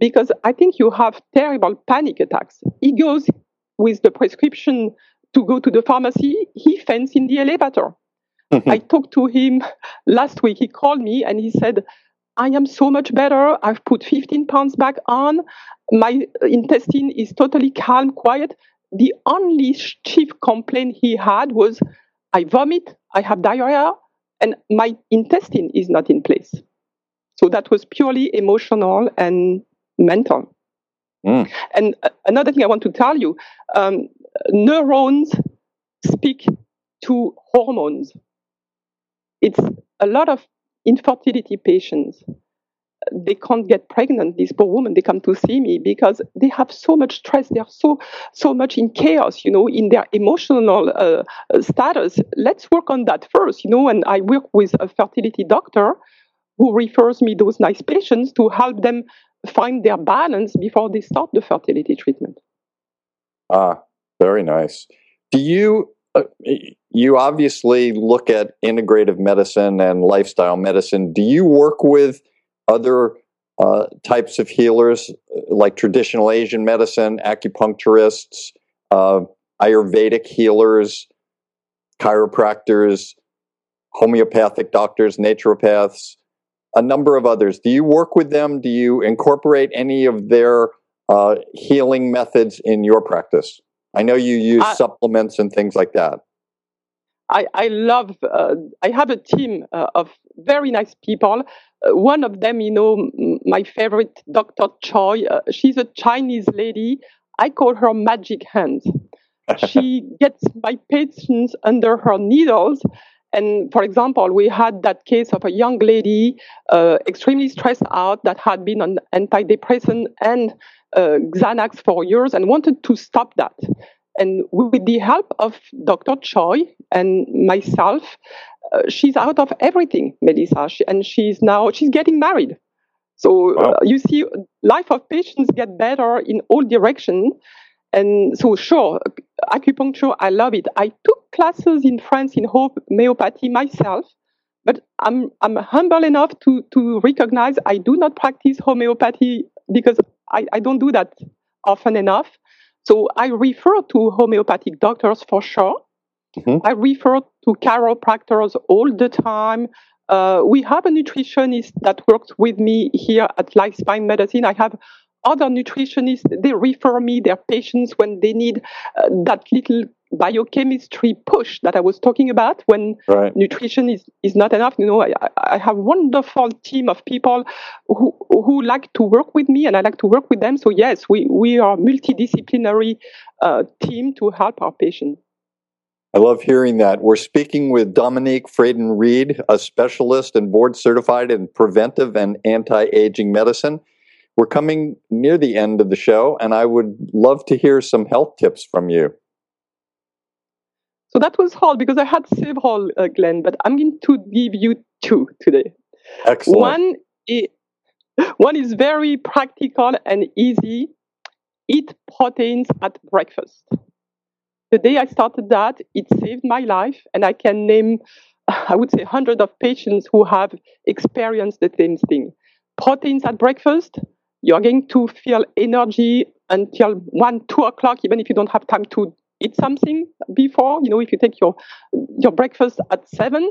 because I think you have terrible panic attacks. He goes with the prescription to go to the pharmacy. He faints in the elevator. Mm-hmm. I talked to him last week. He called me and he said, I am so much better. I've put fifteen pounds back on. My intestine is totally calm, quiet. The only chief complaint he had was, I vomit, I have diarrhea, and my intestine is not in place. So that was purely emotional and mental. Mm. And another thing I want to tell you, um, neurons speak to hormones. It's a lot of infertility patients, they can't get pregnant. These poor women, they come to see me because they have so much stress. They are so so much in chaos, you know, in their emotional uh, status. Let's work on that first, you know. And I work with a fertility doctor who refers me those nice patients to help them find their balance before they start the fertility treatment. Ah, very nice. Do you? Uh, You obviously look at integrative medicine and lifestyle medicine. Do you work with other uh, types of healers, like traditional Asian medicine, acupuncturists, uh, Ayurvedic healers, chiropractors, homeopathic doctors, naturopaths, a number of others? Do you work with them? Do you incorporate any of their uh, healing methods in your practice? I know you use I- supplements and things like that. I, I love, uh, I have a team uh, of very nice people. Uh, one of them, you know, m- my favorite, Doctor Choi, uh, she's a Chinese lady. I call her Magic Hands. She gets my patients under her needles. And for example, we had that case of a young lady, uh, extremely stressed out, that had been on antidepressant and uh, Xanax for years and wanted to stop that. And with the help of Doctor Choi and myself, uh, she's out of everything, Melissa. She, and she's now, she's getting married. So wow. uh, you see, life of patients get better in all directions. And so sure, acupuncture, I love it. I took classes in France in homeopathy myself, but I'm I'm humble enough to, to recognize I do not practice homeopathy because I, I don't do that often enough. So I refer to homeopathic doctors for sure. Mm-hmm. I refer to chiropractors all the time. Uh, we have a nutritionist that works with me here at Lifespan Medicine. I have other nutritionists. They refer me their patients when they need uh, that little biochemistry push that I was talking about when right. nutrition is, is not enough. You know, I, I have a wonderful team of people who who like to work with me and I like to work with them. So yes, we, we are a multidisciplinary uh, team to help our patients. I love hearing that. We're speaking with Dominique Fradin-Read, a specialist and board certified in preventive and anti-aging medicine. We're coming near the end of the show and I would love to hear some health tips from you. So that was hard because I had several, uh, Glenn, but I'm going to give you two today. Excellent. One is, one is very practical and easy. Eat proteins at breakfast. The day I started that, it saved my life, and I can name, I would say, hundreds of patients who have experienced the same thing. Proteins at breakfast, you're going to feel energy until one, two o'clock, even if you don't have time to eat something before. You know, if you take your your breakfast at seven,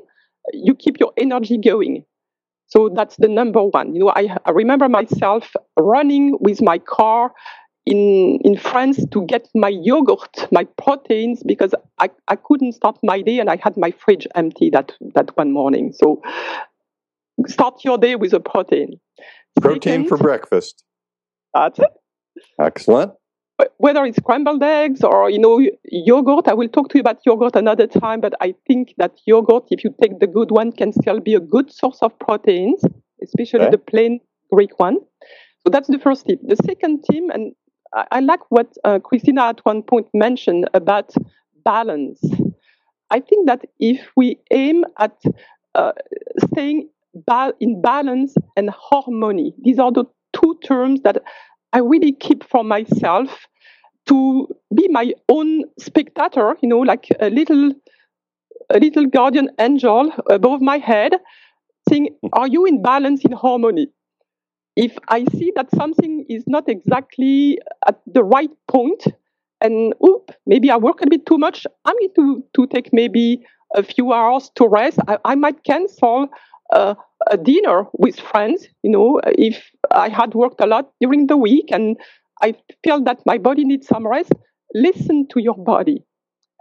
you keep your energy going. So that's the number one. You know, I, I remember myself running with my car in in France to get my yogurt, my proteins, because I, I couldn't start my day and I had my fridge empty that, that one morning. So start your day with a protein. Protein Second, for breakfast. That's it. Excellent. Whether it's scrambled eggs or, you know, yogurt, I will talk to you about yogurt another time, but I think that yogurt, if you take the good one, can still be a good source of proteins, especially okay. the plain Greek one. So that's the first tip. The second tip, and I, I like what uh, Christina at one point mentioned about balance. I think that if we aim at uh, staying ba- in balance and harmony, these are the two terms that I really keep for myself to be my own spectator, you know, like a little a little guardian angel above my head, saying, are you in balance, in harmony? If I see that something is not exactly at the right point, and oop, maybe I work a bit too much, I need to, to take maybe a few hours to rest. I, I might cancel uh, a dinner with friends, you know, if I had worked a lot during the week and I feel that my body needs some rest. Listen to your body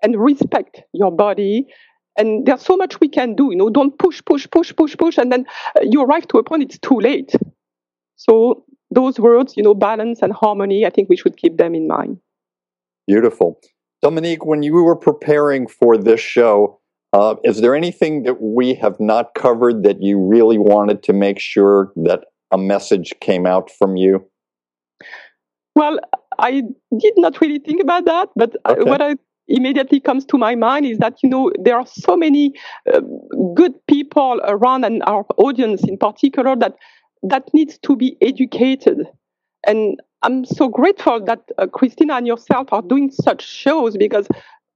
and respect your body. And there's so much we can do, you know, don't push, push, push, push, push. And then you arrive to a point, it's too late. So those words, you know, balance and harmony, I think we should keep them in mind. Beautiful. Dominique, when you were preparing for this show, uh, is there anything that we have not covered that you really wanted to make sure that a message came out from you? Well, I did not really think about that, but okay. I, what I immediately comes to my mind is that, you know, there are so many uh, good people around, and our audience in particular, that that needs to be educated. And I'm so grateful that uh, Christina and yourself are doing such shows, because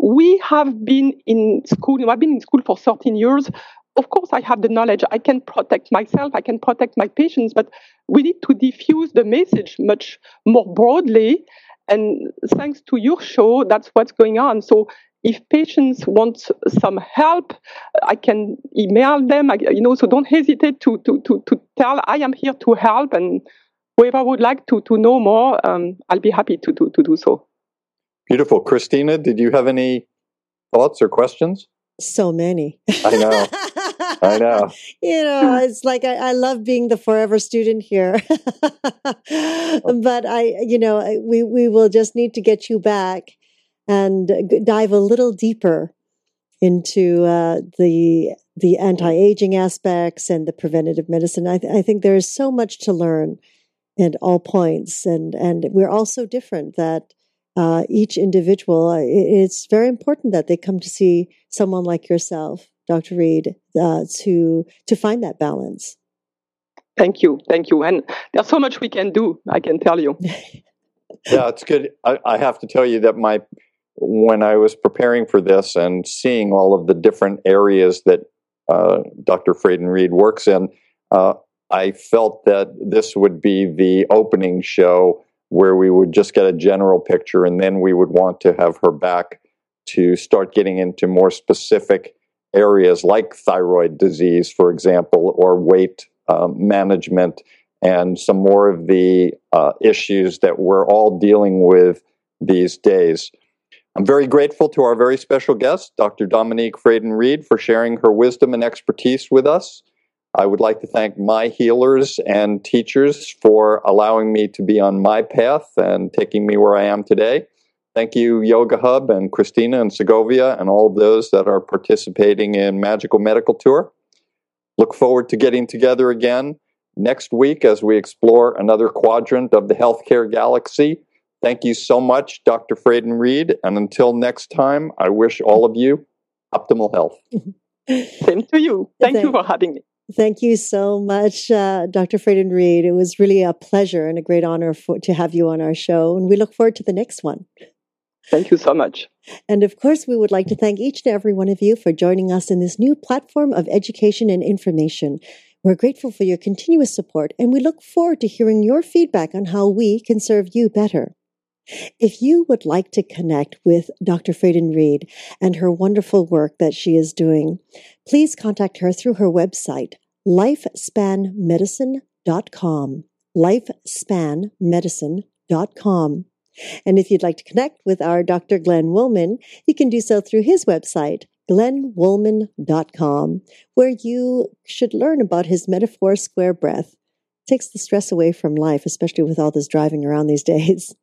we have been in school, you know, I've been in school for thirteen years. Of course, I have the knowledge. I can protect myself. I can protect my patients. But we need to diffuse the message much more broadly. And thanks to your show, that's what's going on. So if patients want some help, I can email them. I, you know, so don't hesitate to to to to tell. I am here to help. And whoever would like to to know more, um, I'll be happy to, to to do so. Beautiful. Christina, did you have any thoughts or questions? So many. I know. I know. You know, it's like I, I love being the forever student here. But I, you know, we, we will just need to get you back and dive a little deeper into uh, the the anti-aging aspects and the preventative medicine. I, th- I think there is so much to learn at all points, and, and we're all so different that uh, each individual, it's very important that they come to see someone like yourself, Doctor Read, uh, to to find that balance. Thank you. Thank you. And there's so much we can do, I can tell you. Yeah, it's good. I, I have to tell you that my when I was preparing for this and seeing all of the different areas that uh, Doctor Fradin-Read works in, uh, I felt that this would be the opening show where we would just get a general picture, and then we would want to have her back to start getting into more specific areas like thyroid disease, for example, or weight um, management, and some more of the uh, issues that we're all dealing with these days. I'm very grateful to our very special guest, Doctor Dominique Fradin-Read, for sharing her wisdom and expertise with us. I would like to thank my healers and teachers for allowing me to be on my path and taking me where I am today. Thank you, Yoga Hub and Christina and Segovia and all of those that are participating in Magical Medical Tour. Look forward to getting together again next week as we explore another quadrant of the healthcare galaxy. Thank you so much, Doctor Fradin-Read. And until next time, I wish all of you optimal health. Same to you. Thank, Thank you for having me. Thank you so much, uh, Doctor Fradin-Read. It was really a pleasure and a great honor for, to have you on our show. And we look forward to the next one. Thank you so much. And of course, we would like to thank each and every one of you for joining us in this new platform of education and information. We're grateful for your continuous support, and we look forward to hearing your feedback on how we can serve you better. If you would like to connect with Doctor Fradin-Read and her wonderful work that she is doing, please contact her through her website, lifespan medicine dot com, lifespan medicine dot com. And if you'd like to connect with our Doctor Glenn Wollman, you can do so through his website, glenn wollman dot com, where you should learn about his metaphor square breath. It takes the stress away from life, especially with all this driving around these days.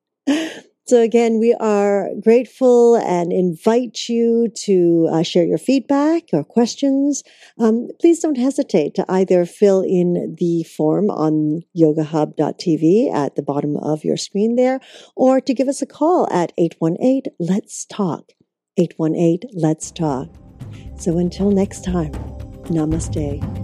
So again, we are grateful and invite you to uh, share your feedback or questions. Um, please don't hesitate to either fill in the form on yoga hub dot t v at the bottom of your screen there, or to give us a call at eight one eight, let's talk. eight one eight, let's talk. So until next time, namaste.